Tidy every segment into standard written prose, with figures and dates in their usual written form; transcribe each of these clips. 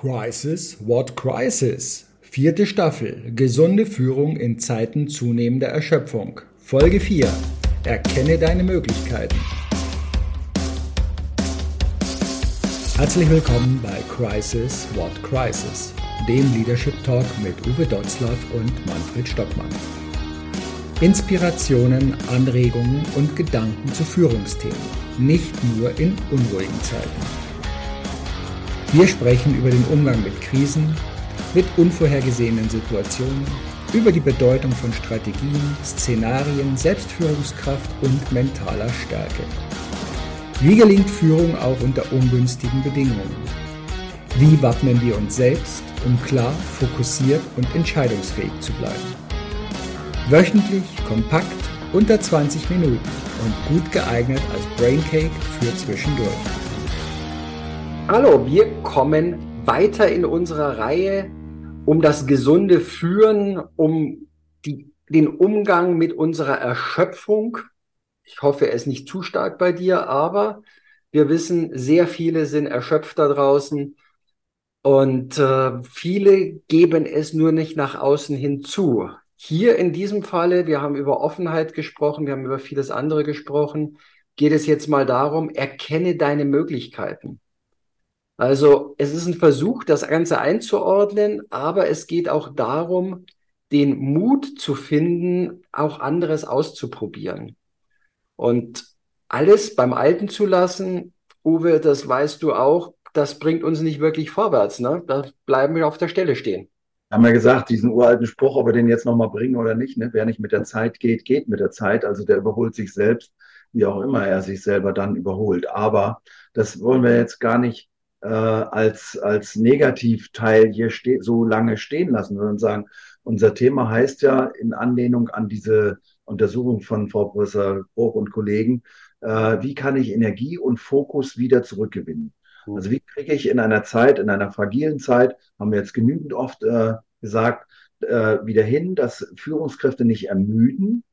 Crisis? What Crisis? 4. Staffel. Gesunde Führung in Zeiten zunehmender Erschöpfung. Folge 4. Erkenne deine Möglichkeiten. Herzlich willkommen bei Crisis? What Crisis? Dem Leadership Talk mit Uwe Dotzlaff und Manfred Stockmann. Inspirationen, Anregungen und Gedanken zu Führungsthemen. Nicht nur in unruhigen Zeiten. Wir sprechen über den Umgang mit Krisen, mit unvorhergesehenen Situationen, über die Bedeutung von Strategien, Szenarien, Selbstführungskraft und mentaler Stärke. Wie gelingt Führung auch unter ungünstigen Bedingungen? Wie wappnen wir uns selbst, um klar, fokussiert und entscheidungsfähig zu bleiben? Wöchentlich, kompakt, unter 20 Minuten und gut geeignet als Braincake für zwischendurch. Hallo, wir kommen weiter in unserer Reihe um das gesunde Führen, um den Umgang mit unserer Erschöpfung. Ich hoffe, er ist nicht zu stark bei dir, aber wir wissen, sehr viele sind erschöpft da draußen und viele geben es nur nicht nach außen hin zu. Hier in diesem Falle, wir haben über Offenheit gesprochen, wir haben über vieles andere gesprochen, geht es jetzt mal darum, erkenne deine Möglichkeiten. Also es ist ein Versuch, das Ganze einzuordnen, aber es geht auch darum, den Mut zu finden, auch anderes auszuprobieren. Und alles beim Alten zu lassen, Uwe, das weißt du auch, das bringt uns nicht wirklich vorwärts, ne? Da bleiben wir auf der Stelle stehen. Haben wir gesagt, diesen uralten Spruch, ob wir den jetzt nochmal bringen oder nicht, ne? Wer nicht mit der Zeit geht, geht mit der Zeit. Also der überholt sich selbst, wie auch immer er sich selber dann überholt. Aber das wollen wir jetzt gar nicht als Negativteil hier so lange stehen lassen, sondern sagen, unser Thema heißt ja in Anlehnung an diese Untersuchung von Frau Professor Bruch und Kollegen, wie kann ich Energie und Fokus wieder zurückgewinnen? Mhm. Also wie kriege ich in einer Zeit, in einer fragilen Zeit, haben wir jetzt genügend oft gesagt, wieder hin, dass Führungskräfte nicht ermüden,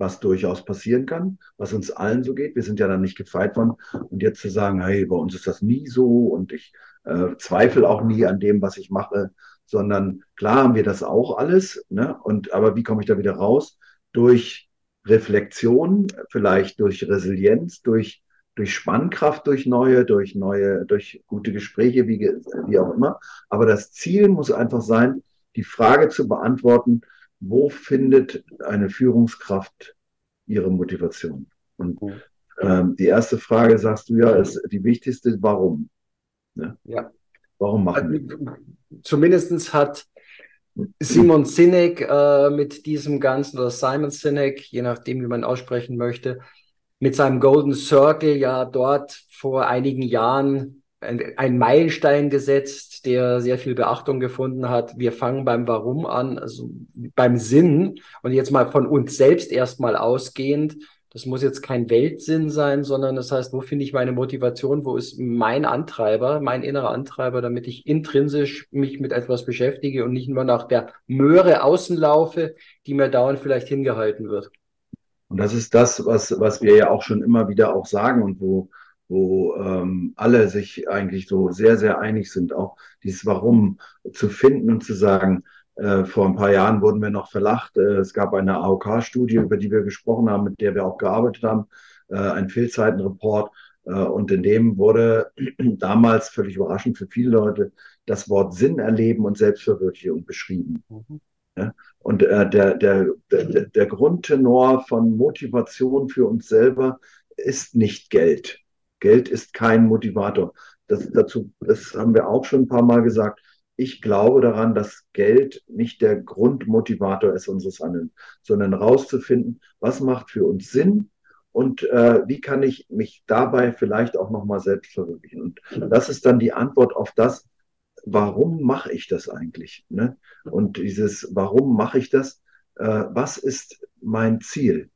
was durchaus passieren kann, was uns allen so geht. Wir sind ja da nicht gefeit von. Und jetzt zu sagen, hey, bei uns ist das nie so und ich zweifle auch nie an dem, was ich mache, sondern klar haben wir das auch alles, ne? Aber wie komme ich da wieder raus? Durch Reflexion, vielleicht durch Resilienz, durch Spannkraft, durch gute Gespräche, wie auch immer. Aber das Ziel muss einfach sein, die Frage zu beantworten, wo findet eine Führungskraft ihre Motivation? Und die erste Frage, sagst du ja, ist die wichtigste, warum? Ne? Ja. Warum machen wir? Zumindest hat Simon Sinek mit diesem Ganzen, oder Simon Sinek, je nachdem, wie man aussprechen möchte, mit seinem Golden Circle ja dort vor einigen Jahren ein Meilenstein gesetzt, der sehr viel Beachtung gefunden hat. Wir fangen beim Warum an, also beim Sinn und jetzt mal von uns selbst erstmal ausgehend. Das muss jetzt kein Weltsinn sein, sondern das heißt, wo finde ich meine Motivation? Wo ist mein Antreiber, mein innerer Antreiber, damit ich intrinsisch mich mit etwas beschäftige und nicht nur nach der Möhre außen laufe, die mir dauernd vielleicht hingehalten wird. Und das ist das, was wir ja auch schon immer wieder auch sagen und wo alle sich eigentlich so sehr, sehr einig sind, auch dieses Warum zu finden und zu sagen, vor ein paar Jahren wurden wir noch verlacht, es gab eine AOK-Studie, über die wir gesprochen haben, mit der wir auch gearbeitet haben, ein Fehlzeitenreport, und in dem wurde damals völlig überraschend für viele Leute das Wort Sinn erleben und Selbstverwirklichung beschrieben. Mhm. Ja? Und der Grundtenor von Motivation für uns selber ist nicht Geld. Geld ist kein Motivator. Das haben wir auch schon ein paar Mal gesagt. Ich glaube daran, dass Geld nicht der Grundmotivator ist unseres Handelns, sondern rauszufinden, was macht für uns Sinn und wie kann ich mich dabei vielleicht auch nochmal selbst verwirklichen. Und das ist dann die Antwort auf das, warum mache ich das eigentlich? Ne? Und dieses, warum mache ich das? Was ist mein Ziel?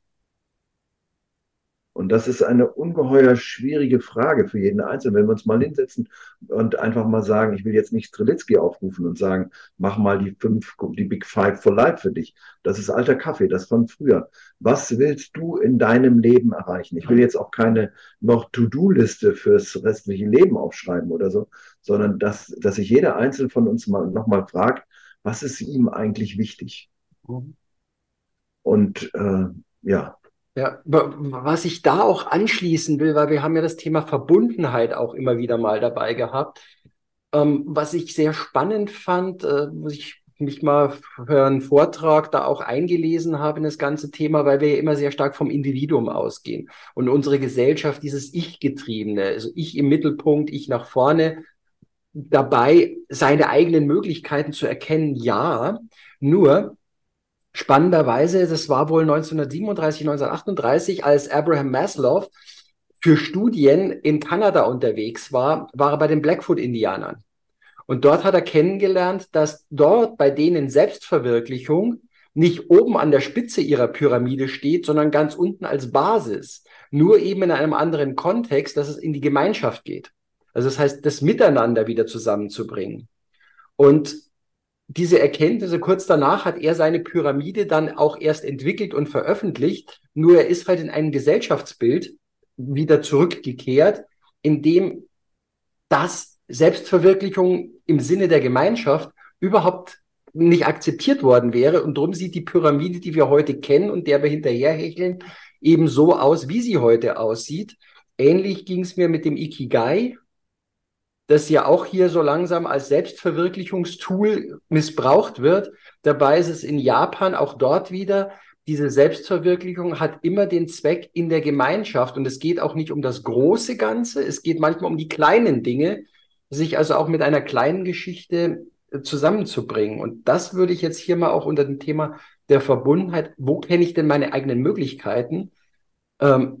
Und das ist eine ungeheuer schwierige Frage für jeden Einzelnen. Wenn wir uns mal hinsetzen und einfach mal sagen, ich will jetzt nicht Strelitzky aufrufen und sagen, mach mal die Big Five for Life für dich. Das ist alter Kaffee, das von früher. Was willst du in deinem Leben erreichen? Ich will jetzt auch keine noch To-Do-Liste fürs restliche Leben aufschreiben oder so, sondern dass sich jeder Einzelne von uns nochmal fragt, was ist ihm eigentlich wichtig? Und ja, was ich da auch anschließen will, weil wir haben ja das Thema Verbundenheit auch immer wieder mal dabei gehabt. Was ich sehr spannend fand, muss ich mich mal für einen Vortrag da auch eingelesen habe in das ganze Thema, weil wir ja immer sehr stark vom Individuum ausgehen und unsere Gesellschaft dieses Ich-Getriebene, also ich im Mittelpunkt, ich nach vorne, dabei seine eigenen Möglichkeiten zu erkennen, ja, nur spannenderweise, das war wohl 1937, 1938, als Abraham Maslow für Studien in Kanada unterwegs war, war er bei den Blackfoot-Indianern. Und dort hat er kennengelernt, dass dort bei denen Selbstverwirklichung nicht oben an der Spitze ihrer Pyramide steht, sondern ganz unten als Basis. Nur eben in einem anderen Kontext, dass es in die Gemeinschaft geht. Also das heißt, das Miteinander wieder zusammenzubringen. Und diese Erkenntnisse, kurz danach hat er seine Pyramide dann auch erst entwickelt und veröffentlicht, nur er ist halt in ein Gesellschaftsbild wieder zurückgekehrt, in dem das Selbstverwirklichung im Sinne der Gemeinschaft überhaupt nicht akzeptiert worden wäre und darum sieht die Pyramide, die wir heute kennen und der wir hinterherhecheln, eben so aus, wie sie heute aussieht. Ähnlich ging es mir mit dem Ikigai, das ja auch hier so langsam als Selbstverwirklichungstool missbraucht wird. Dabei ist es in Japan auch dort wieder, diese Selbstverwirklichung hat immer den Zweck in der Gemeinschaft und es geht auch nicht um das große Ganze, es geht manchmal um die kleinen Dinge, sich also auch mit einer kleinen Geschichte zusammenzubringen. Und das würde ich jetzt hier mal auch unter dem Thema der Verbundenheit, wo kenne ich denn meine eigenen Möglichkeiten,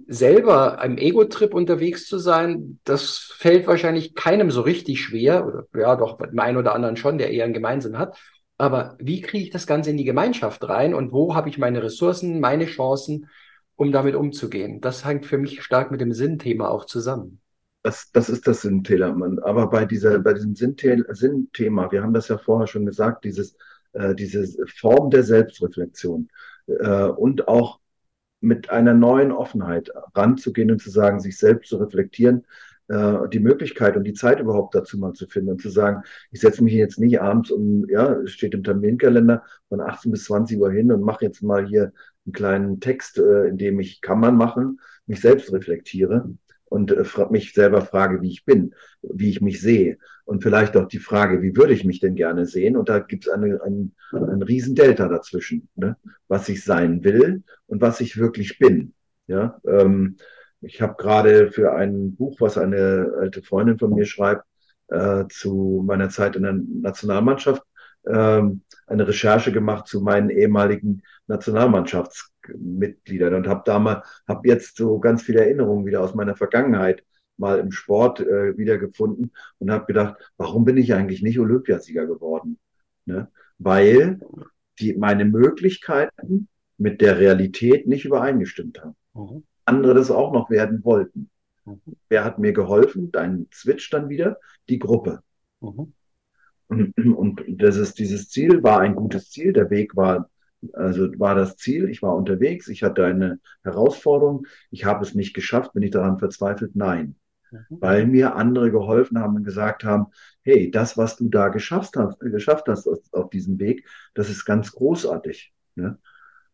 selber einem Ego-Trip unterwegs zu sein, das fällt wahrscheinlich keinem so richtig schwer, oder ja doch, dem einen oder anderen schon, der eher einen Gemeinsinn hat, aber wie kriege ich das Ganze in die Gemeinschaft rein und wo habe ich meine Ressourcen, meine Chancen, um damit umzugehen? Das hängt für mich stark mit dem Sinnthema auch zusammen. Das ist das Sinnthema, Mann. Aber bei diesem Sinnthema, wir haben das ja vorher schon gesagt, diese Form der Selbstreflexion und auch mit einer neuen Offenheit ranzugehen und zu sagen, sich selbst zu reflektieren, die Möglichkeit und die Zeit überhaupt dazu mal zu finden und zu sagen, ich setze mich jetzt nicht abends es steht im Terminkalender von 18 bis 20 Uhr hin und mache jetzt mal hier einen kleinen Text, in dem ich Kammern machen, mich selbst reflektiere und mich selber frage, wie ich bin, wie ich mich sehe und vielleicht auch die Frage, wie würde ich mich denn gerne sehen? Und da gibt es ein Riesendelta dazwischen, ne? Was ich sein will und was ich wirklich bin. Ja? Ich habe gerade für ein Buch, was eine alte Freundin von mir schreibt, zu meiner Zeit in der Nationalmannschaft, eine Recherche gemacht zu meinen ehemaligen Nationalmannschaftsmitgliedern und habe jetzt so ganz viele Erinnerungen wieder aus meiner Vergangenheit mal im Sport wiedergefunden und habe gedacht, warum bin ich eigentlich nicht Olympiasieger geworden? Ne? Weil meine Möglichkeiten mit der Realität nicht übereingestimmt haben. Mhm. Andere das auch noch werden wollten. Mhm. Wer hat mir geholfen? Dein Switch dann wieder? Die Gruppe. Mhm. Und dieses Ziel war ein gutes Ziel. Der Weg war das Ziel. Ich war unterwegs. Ich hatte eine Herausforderung. Ich habe es nicht geschafft. Bin ich daran verzweifelt? Nein. Weil mir andere geholfen haben und gesagt haben, hey, das, was du da geschafft hast auf diesem Weg, das ist ganz großartig. Ne?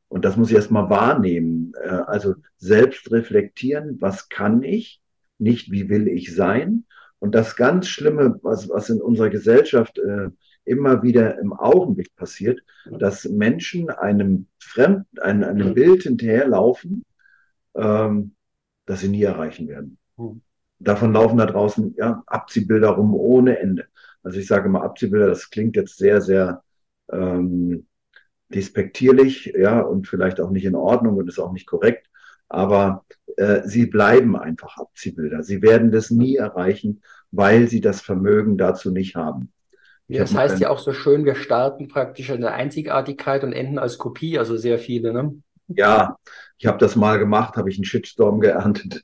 Und das muss ich erstmal wahrnehmen. Also selbst reflektieren, was kann ich, nicht wie will ich sein. Und das ganz Schlimme, was in unserer Gesellschaft immer wieder im Augenblick passiert, dass Menschen einem Bild hinterherlaufen, das sie nie erreichen werden. Davon laufen da draußen Abziehbilder rum ohne Ende. Also ich sage mal Abziehbilder, das klingt jetzt sehr, sehr despektierlich, ja, und vielleicht auch nicht in Ordnung und ist auch nicht korrekt, aber sie bleiben einfach Abziehbilder. Sie werden das nie erreichen, weil sie das Vermögen dazu nicht haben. Ja, das heißt ja auch so schön, wir starten praktisch in der Einzigartigkeit und enden als Kopie, also sehr viele, ne? Ja, ich habe das mal gemacht, habe ich einen Shitstorm geerntet,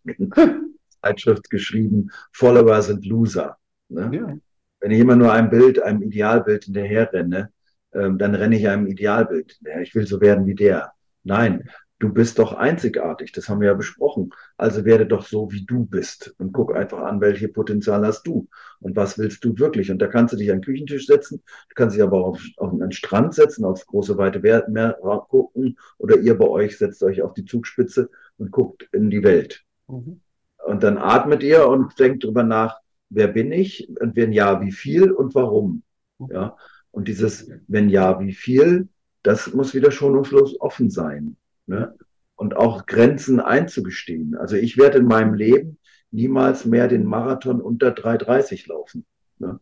Zeitschrift geschrieben, Follower sind Loser. Ne? Ja. Wenn ich immer nur einem Bild, einem Idealbild hinterher renne, dann renne ich einem Idealbild hinterher. Ich will so werden wie der. Nein, du bist doch einzigartig, das haben wir ja besprochen. Also werde doch so, wie du bist und guck einfach an, welche Potenzial hast du und was willst du wirklich. Und da kannst du dich an den Küchentisch setzen, du kannst dich aber auch auf einen Strand setzen, aufs große, weite Meer gucken oder ihr bei euch setzt euch auf die Zugspitze und guckt in die Welt. Mhm. Und dann atmet ihr und denkt drüber nach, wer bin ich und wenn ja, wie viel und warum. Mhm. Ja? Und dieses wenn ja, wie viel, das muss wieder schonungslos offen sein. Ne? Und auch Grenzen einzugestehen. Also ich werde in meinem Leben niemals mehr den Marathon unter 3,30 laufen. Ne?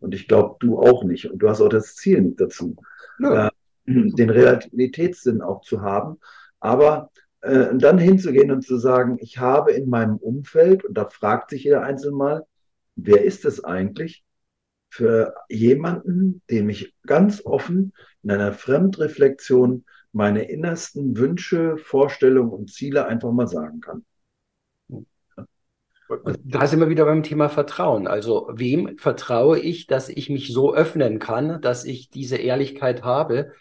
Und ich glaube, du auch nicht. Und du hast auch das Ziel nicht dazu. Ja. Den Realitätssinn auch zu haben. Aber dann hinzugehen und zu sagen, ich habe in meinem Umfeld, und da fragt sich jeder einzelne mal, wer ist es eigentlich für jemanden, dem ich ganz offen in einer Fremdreflexion meine innersten Wünsche, Vorstellungen und Ziele einfach mal sagen kann. Da sind wir wieder beim Thema Vertrauen. Also wem vertraue ich, dass ich mich so öffnen kann, dass ich diese Ehrlichkeit habe,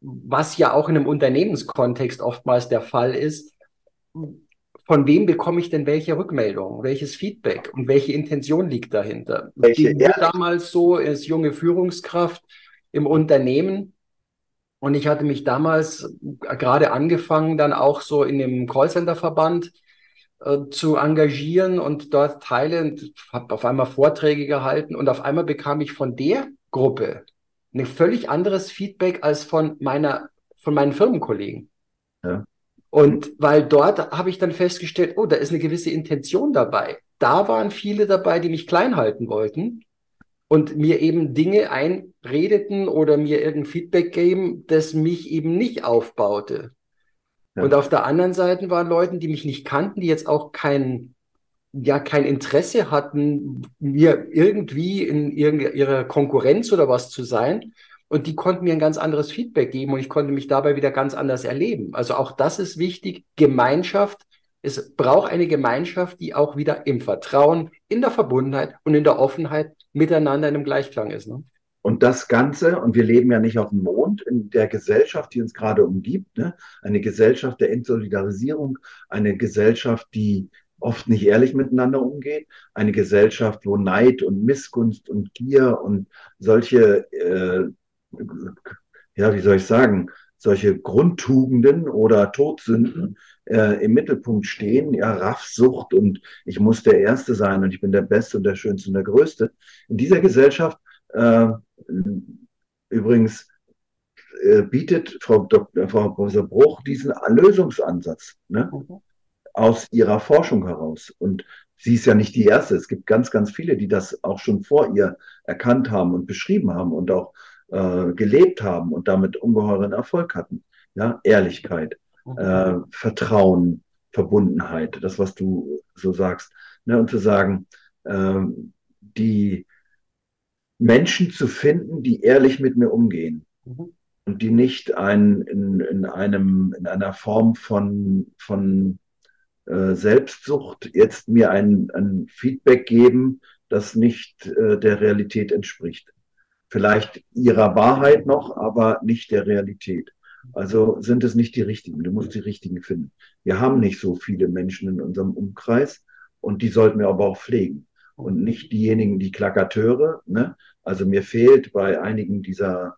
was ja auch in einem Unternehmenskontext oftmals der Fall ist. Von wem bekomme ich denn welche Rückmeldung, welches Feedback und welche Intention liegt dahinter? Ging mir damals so als junge Führungskraft im Unternehmen. Und ich hatte mich damals gerade angefangen, dann auch so in dem Callcenter-Verband zu engagieren und dort Teile und habe auf einmal Vorträge gehalten. Und auf einmal bekam ich von der Gruppe ein völlig anderes Feedback als von meinen Firmenkollegen. Ja. Und weil dort habe ich dann festgestellt, oh, da ist eine gewisse Intention dabei. Da waren viele dabei, die mich klein halten wollten. Und mir eben Dinge einredeten oder mir irgendein Feedback geben, das mich eben nicht aufbaute. Ja. Und auf der anderen Seite waren Leute, die mich nicht kannten, die jetzt auch kein Interesse hatten, mir irgendwie in ihrer Konkurrenz oder was zu sein. Und die konnten mir ein ganz anderes Feedback geben und ich konnte mich dabei wieder ganz anders erleben. Also auch das ist wichtig. Gemeinschaft. Es braucht eine Gemeinschaft, die auch wieder im Vertrauen, in der Verbundenheit und in der Offenheit miteinander in einem Gleichklang ist. Ne? Und das Ganze, und wir leben ja nicht auf dem Mond, in der Gesellschaft, die uns gerade umgibt, ne? Eine Gesellschaft der Entsolidarisierung, eine Gesellschaft, die oft nicht ehrlich miteinander umgeht, eine Gesellschaft, wo Neid und Missgunst und Gier und solche, solche Grundtugenden oder Todsünden im Mittelpunkt stehen, ja, Raffsucht und ich muss der Erste sein und ich bin der Beste und der Schönste und der Größte. In dieser Gesellschaft, übrigens, bietet Frau Professor Bruch diesen Lösungsansatz, ne, aus ihrer Forschung heraus. Und sie ist ja nicht die Erste. Es gibt ganz, ganz viele, die das auch schon vor ihr erkannt haben und beschrieben haben und auch gelebt haben und damit ungeheuren Erfolg hatten. Ja, Ehrlichkeit, Vertrauen, Verbundenheit, das, was du so sagst. Ne? Und zu sagen, die Menschen zu finden, die ehrlich mit mir umgehen und die nicht in einer Form von Selbstsucht jetzt mir ein Feedback geben, das nicht der Realität entspricht. Vielleicht ihrer Wahrheit noch, aber nicht der Realität. Also sind es nicht die Richtigen. Du musst die Richtigen finden. Wir haben nicht so viele Menschen in unserem Umkreis und die sollten wir aber auch pflegen. Und nicht diejenigen, die Klakateure, ne? Also mir fehlt bei einigen dieser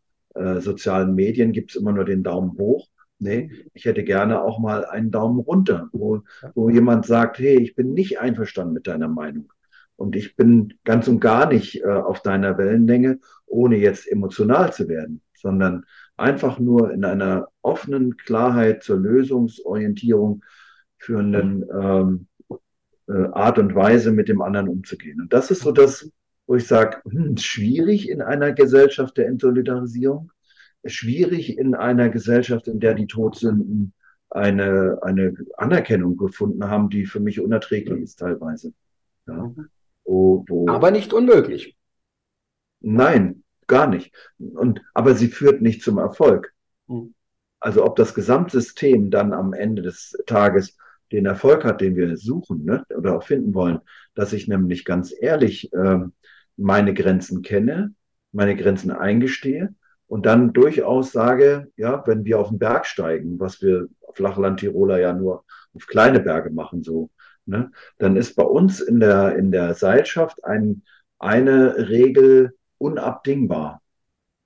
sozialen Medien, gibt's immer nur den Daumen hoch. Nee, ich hätte gerne auch mal einen Daumen runter, wo jemand sagt, hey, ich bin nicht einverstanden mit deiner Meinung. Und ich bin ganz und gar nicht auf deiner Wellenlänge, ohne jetzt emotional zu werden, sondern einfach nur in einer offenen Klarheit zur Lösungsorientierung führenden Art und Weise mit dem anderen umzugehen. Und das ist so das, wo ich sage, schwierig in einer Gesellschaft der Entsolidarisierung, schwierig in einer Gesellschaft, in der die Todsünden eine Anerkennung gefunden haben, die für mich unerträglich ist teilweise. Ja. Aber nicht unmöglich. Nein, gar nicht. Aber sie führt nicht zum Erfolg. Also ob das Gesamtsystem dann am Ende des Tages den Erfolg hat, den wir suchen, ne, oder auch finden wollen, dass ich nämlich ganz ehrlich meine Grenzen kenne, meine Grenzen eingestehe und dann durchaus sage, ja, wenn wir auf den Berg steigen, was wir Flachland-Tiroler ja nur auf kleine Berge machen, so, ne, dann ist bei uns in der Seilschaft eine Regel unabdingbar.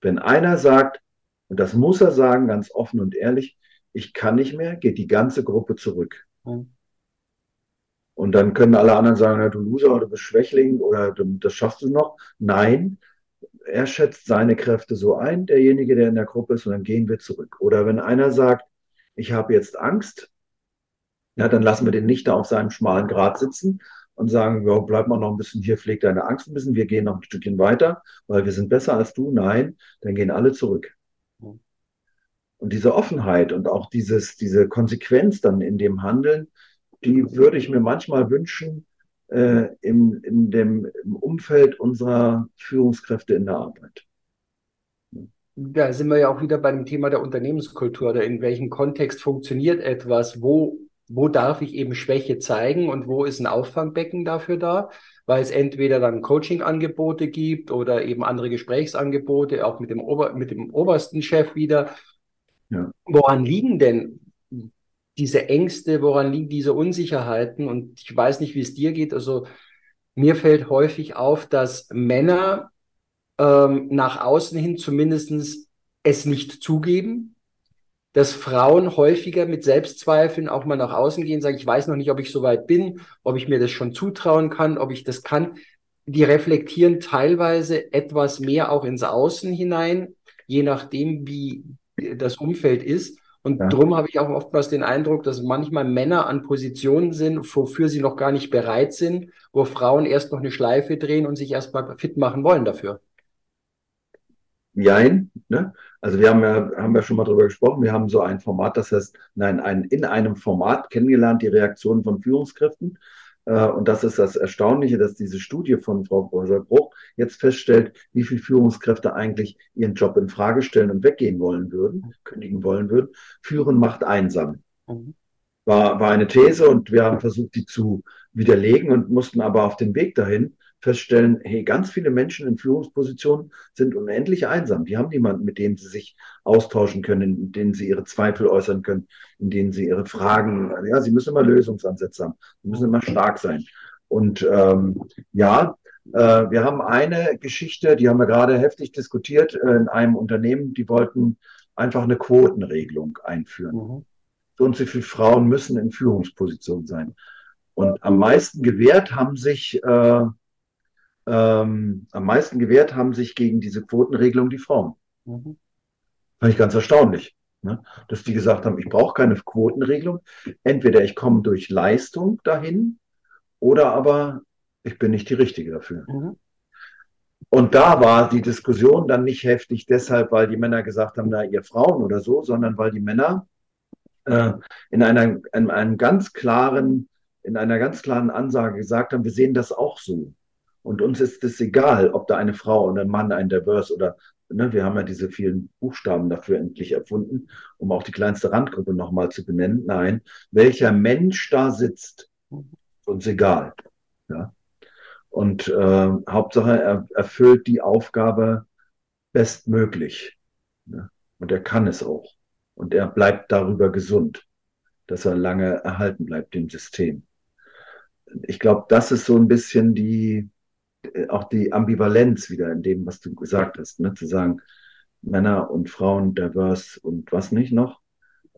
Wenn einer sagt, und das muss er sagen, ganz offen und ehrlich, ich kann nicht mehr, geht die ganze Gruppe zurück. Und dann können alle anderen sagen, ja, du Loser, du bist Schwächling oder das schaffst du noch. Nein, er schätzt seine Kräfte so ein, derjenige, der in der Gruppe ist, und dann gehen wir zurück. Oder wenn einer sagt, ich habe jetzt Angst, ja, dann lassen wir den nicht da auf seinem schmalen Grat sitzen und sagen, ja, bleib mal noch ein bisschen hier, pfleg deine Angst ein bisschen, wir gehen noch ein Stückchen weiter, weil wir sind besser als du. Nein, dann gehen alle zurück. Und diese Offenheit und auch diese Konsequenz dann in dem Handeln, die würde ich mir manchmal wünschen im Umfeld unserer Führungskräfte in der Arbeit. Da sind wir ja auch wieder bei dem Thema der Unternehmenskultur oder in welchem Kontext funktioniert etwas, wo darf ich eben Schwäche zeigen und wo ist ein Auffangbecken dafür da, weil es entweder dann Coaching-Angebote gibt oder eben andere Gesprächsangebote, auch mit dem obersten Chef wieder. Ja. Woran liegen denn diese Ängste, woran liegen diese Unsicherheiten? Und ich weiß nicht, wie es dir geht. Also mir fällt häufig auf, dass Männer nach außen hin zumindest es nicht zugeben, dass Frauen häufiger mit Selbstzweifeln auch mal nach außen gehen, sagen, ich weiß noch nicht, ob ich so weit bin, ob ich mir das schon zutrauen kann, ob ich das kann. Die reflektieren teilweise etwas mehr auch ins Außen hinein, je nachdem, wie das Umfeld ist. Und ja, darum habe ich auch oftmals den Eindruck, dass manchmal Männer an Positionen sind, wofür sie noch gar nicht bereit sind, wo Frauen erst noch eine Schleife drehen und sich erstmal fit machen wollen dafür. Nein, ne? Also wir haben ja schon mal drüber gesprochen, wir haben so ein Format, das heißt, in einem Format kennengelernt, die Reaktionen von Führungskräften. Und das ist das Erstaunliche, dass diese Studie von Frau Professor Bruch jetzt feststellt, wie viele Führungskräfte eigentlich ihren Job in Frage stellen und weggehen wollen würden, kündigen wollen würden. Führen macht einsam. War eine These und wir haben versucht, die zu widerlegen und mussten aber auf dem Weg dahin feststellen, hey, ganz viele Menschen in Führungspositionen sind unendlich einsam. Die haben niemanden, mit dem sie sich austauschen können, in dem sie ihre Zweifel äußern können, in denen sie ihre Fragen, ja, sie müssen immer Lösungsansätze haben, sie müssen immer stark sein. Und wir haben eine Geschichte, die haben wir gerade heftig diskutiert, in einem Unternehmen, die wollten einfach eine Quotenregelung einführen. Und so viele Frauen müssen in Führungspositionen sein. Und am meisten gewehrt haben sich gegen diese Quotenregelung die Frauen. Fand ich ganz erstaunlich, ne? Dass die gesagt haben, ich brauche keine Quotenregelung. Entweder ich komme durch Leistung dahin oder aber ich bin nicht die Richtige dafür. Und da war die Diskussion dann nicht heftig deshalb, weil die Männer gesagt haben, na, ihr Frauen oder so, sondern weil die Männer in einer ganz klaren Ansage gesagt haben, wir sehen das auch so. Und uns ist es egal, ob da eine Frau oder ein Mann, ein Diverse oder, ne, wir haben ja diese vielen Buchstaben dafür endlich erfunden, um auch die kleinste Randgruppe nochmal zu benennen. Nein, welcher Mensch da sitzt, ist uns egal. Ja? Und Hauptsache, er erfüllt die Aufgabe bestmöglich. Ne? Und er kann es auch. Und er bleibt darüber gesund, dass er lange erhalten bleibt, dem System. Ich glaube, das ist so ein bisschen auch die Ambivalenz wieder in dem, was du gesagt hast, ne? Zu sagen, Männer und Frauen, diverse und was nicht noch.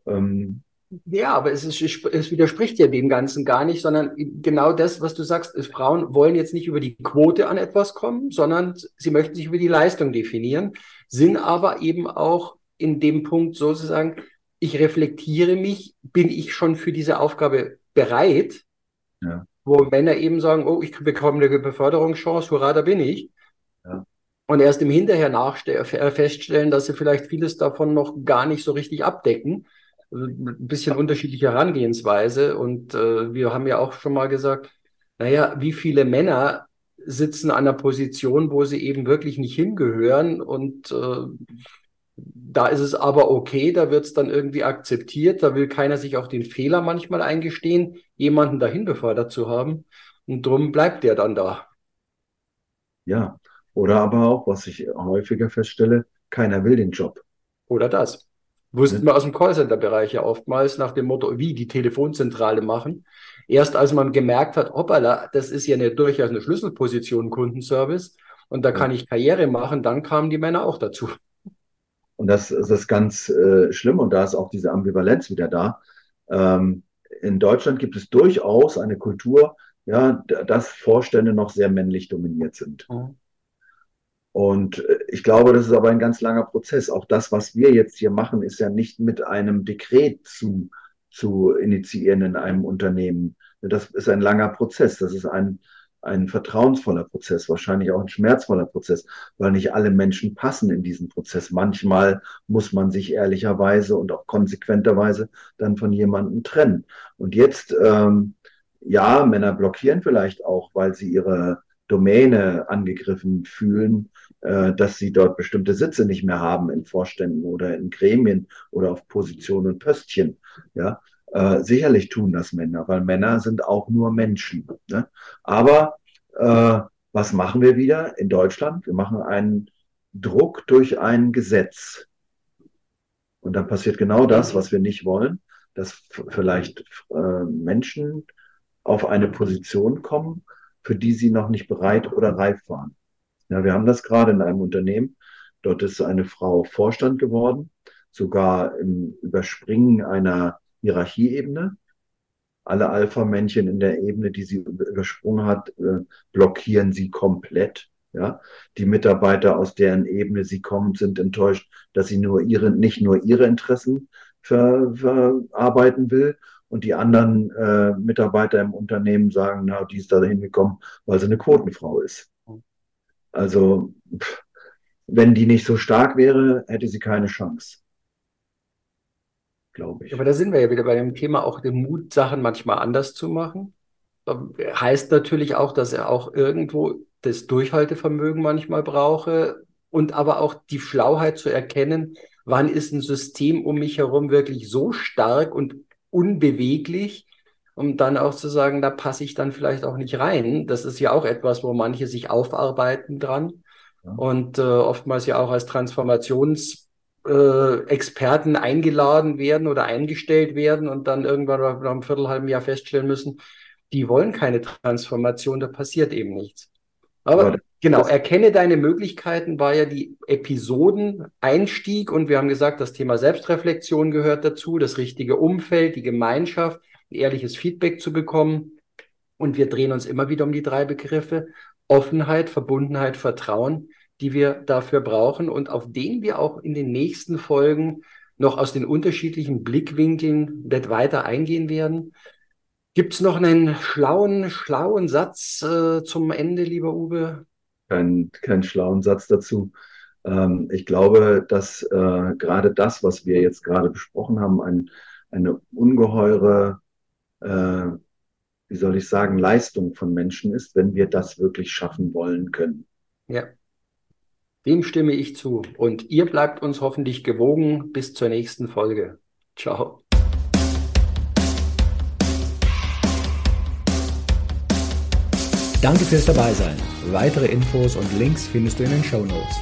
Ja, aber es widerspricht ja dem Ganzen gar nicht, sondern genau das, was du sagst, ist, Frauen wollen jetzt nicht über die Quote an etwas kommen, sondern sie möchten sich über die Leistung definieren, sind aber eben auch in dem Punkt sozusagen, ich reflektiere mich, bin ich schon für diese Aufgabe bereit? Ja. Wo Männer eben sagen, oh, ich bekomme eine Beförderungschance, hurra, da bin ich. Ja. Und erst im Hinterher feststellen, dass sie vielleicht vieles davon noch gar nicht so richtig abdecken. Also ein bisschen unterschiedliche Herangehensweise. Und wir haben ja auch schon mal gesagt, naja, wie viele Männer sitzen an einer Position, wo sie eben wirklich nicht hingehören und Da ist es aber okay, da wird es dann irgendwie akzeptiert, da will keiner sich auch den Fehler manchmal eingestehen, jemanden dahin befördert zu haben, und drum bleibt der dann da. Ja, oder aber auch, was ich häufiger feststelle, keiner will den Job. Oder das. Wussten wir aus dem Callcenter-Bereich ja oftmals nach dem Motto, wie die Telefonzentrale machen. Erst als man gemerkt hat, hoppala, das ist ja durchaus eine Schlüsselposition, Kundenservice, und da kann ich Karriere machen, dann kamen die Männer auch dazu. Und das ist ganz schlimm, und da ist auch diese Ambivalenz wieder da. In Deutschland gibt es durchaus eine Kultur, ja, dass Vorstände noch sehr männlich dominiert sind. Mhm. Und ich glaube, das ist aber ein ganz langer Prozess. Auch das, was wir jetzt hier machen, ist ja nicht mit einem Dekret zu initiieren in einem Unternehmen. Das ist ein langer Prozess. Das ist ein vertrauensvoller Prozess, wahrscheinlich auch ein schmerzvoller Prozess, weil nicht alle Menschen passen in diesen Prozess. Manchmal muss man sich ehrlicherweise und auch konsequenterweise dann von jemandem trennen. Und jetzt, ja, Männer blockieren vielleicht auch, weil sie ihre Domäne angegriffen fühlen, dass sie dort bestimmte Sitze nicht mehr haben in Vorständen oder in Gremien oder auf Positionen und Pöstchen. Ja, sicherlich tun das Männer, weil Männer sind auch nur Menschen. Ne? Aber was machen wir wieder in Deutschland? Wir machen einen Druck durch ein Gesetz. Und dann passiert genau das, was wir nicht wollen, dass vielleicht Menschen auf eine Position kommen, für die sie noch nicht bereit oder reif waren. Ja, wir haben das gerade in einem Unternehmen. Dort ist eine Frau Vorstand geworden, sogar im Überspringen einer Hierarchieebene. Alle Alpha-Männchen in der Ebene, die sie übersprungen hat, blockieren sie komplett. Ja, die Mitarbeiter, aus deren Ebene sie kommen, sind enttäuscht, dass sie nicht nur ihre Interessen verarbeiten will. Und die anderen Mitarbeiter im Unternehmen sagen, na, die ist da hingekommen, weil sie eine Quotenfrau ist. Also, wenn die nicht so stark wäre, hätte sie keine Chance, glaube ich. Aber da sind wir ja wieder bei dem Thema, auch den Mut, Sachen manchmal anders zu machen. Heißt natürlich auch, dass er auch irgendwo das Durchhaltevermögen manchmal brauche und aber auch die Schlauheit zu erkennen, wann ist ein System um mich herum wirklich so stark und unbeweglich, um dann auch zu sagen, da passe ich dann vielleicht auch nicht rein. Das ist ja auch etwas, wo manche sich aufarbeiten dran, ja, und oftmals ja auch als Transformationsexperten eingeladen werden oder eingestellt werden und dann irgendwann nach einem halben Jahr feststellen müssen, die wollen keine Transformation, da passiert eben nichts. Aber ja, genau, erkenne deine Möglichkeiten war ja die Episoden-Einstieg, und wir haben gesagt, das Thema Selbstreflexion gehört dazu, das richtige Umfeld, die Gemeinschaft, ein ehrliches Feedback zu bekommen, und wir drehen uns immer wieder um die drei Begriffe Offenheit, Verbundenheit, Vertrauen, die wir dafür brauchen und auf denen wir auch in den nächsten Folgen noch aus den unterschiedlichen Blickwinkeln weiter eingehen werden. Gibt es noch einen schlauen Satz zum Ende, lieber Uwe? Keinen schlauen Satz dazu. Ich glaube, dass gerade das, was wir jetzt gerade besprochen haben, eine ungeheure, wie soll ich sagen, Leistung von Menschen ist, wenn wir das wirklich schaffen wollen können. Ja, dem stimme ich zu. Und ihr bleibt uns hoffentlich gewogen. Bis zur nächsten Folge. Ciao. Danke fürs Dabeisein. Weitere Infos und Links findest du in den Shownotes.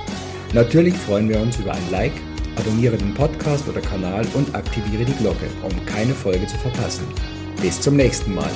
Natürlich freuen wir uns über ein Like, abonniere den Podcast oder Kanal und aktiviere die Glocke, um keine Folge zu verpassen. Bis zum nächsten Mal.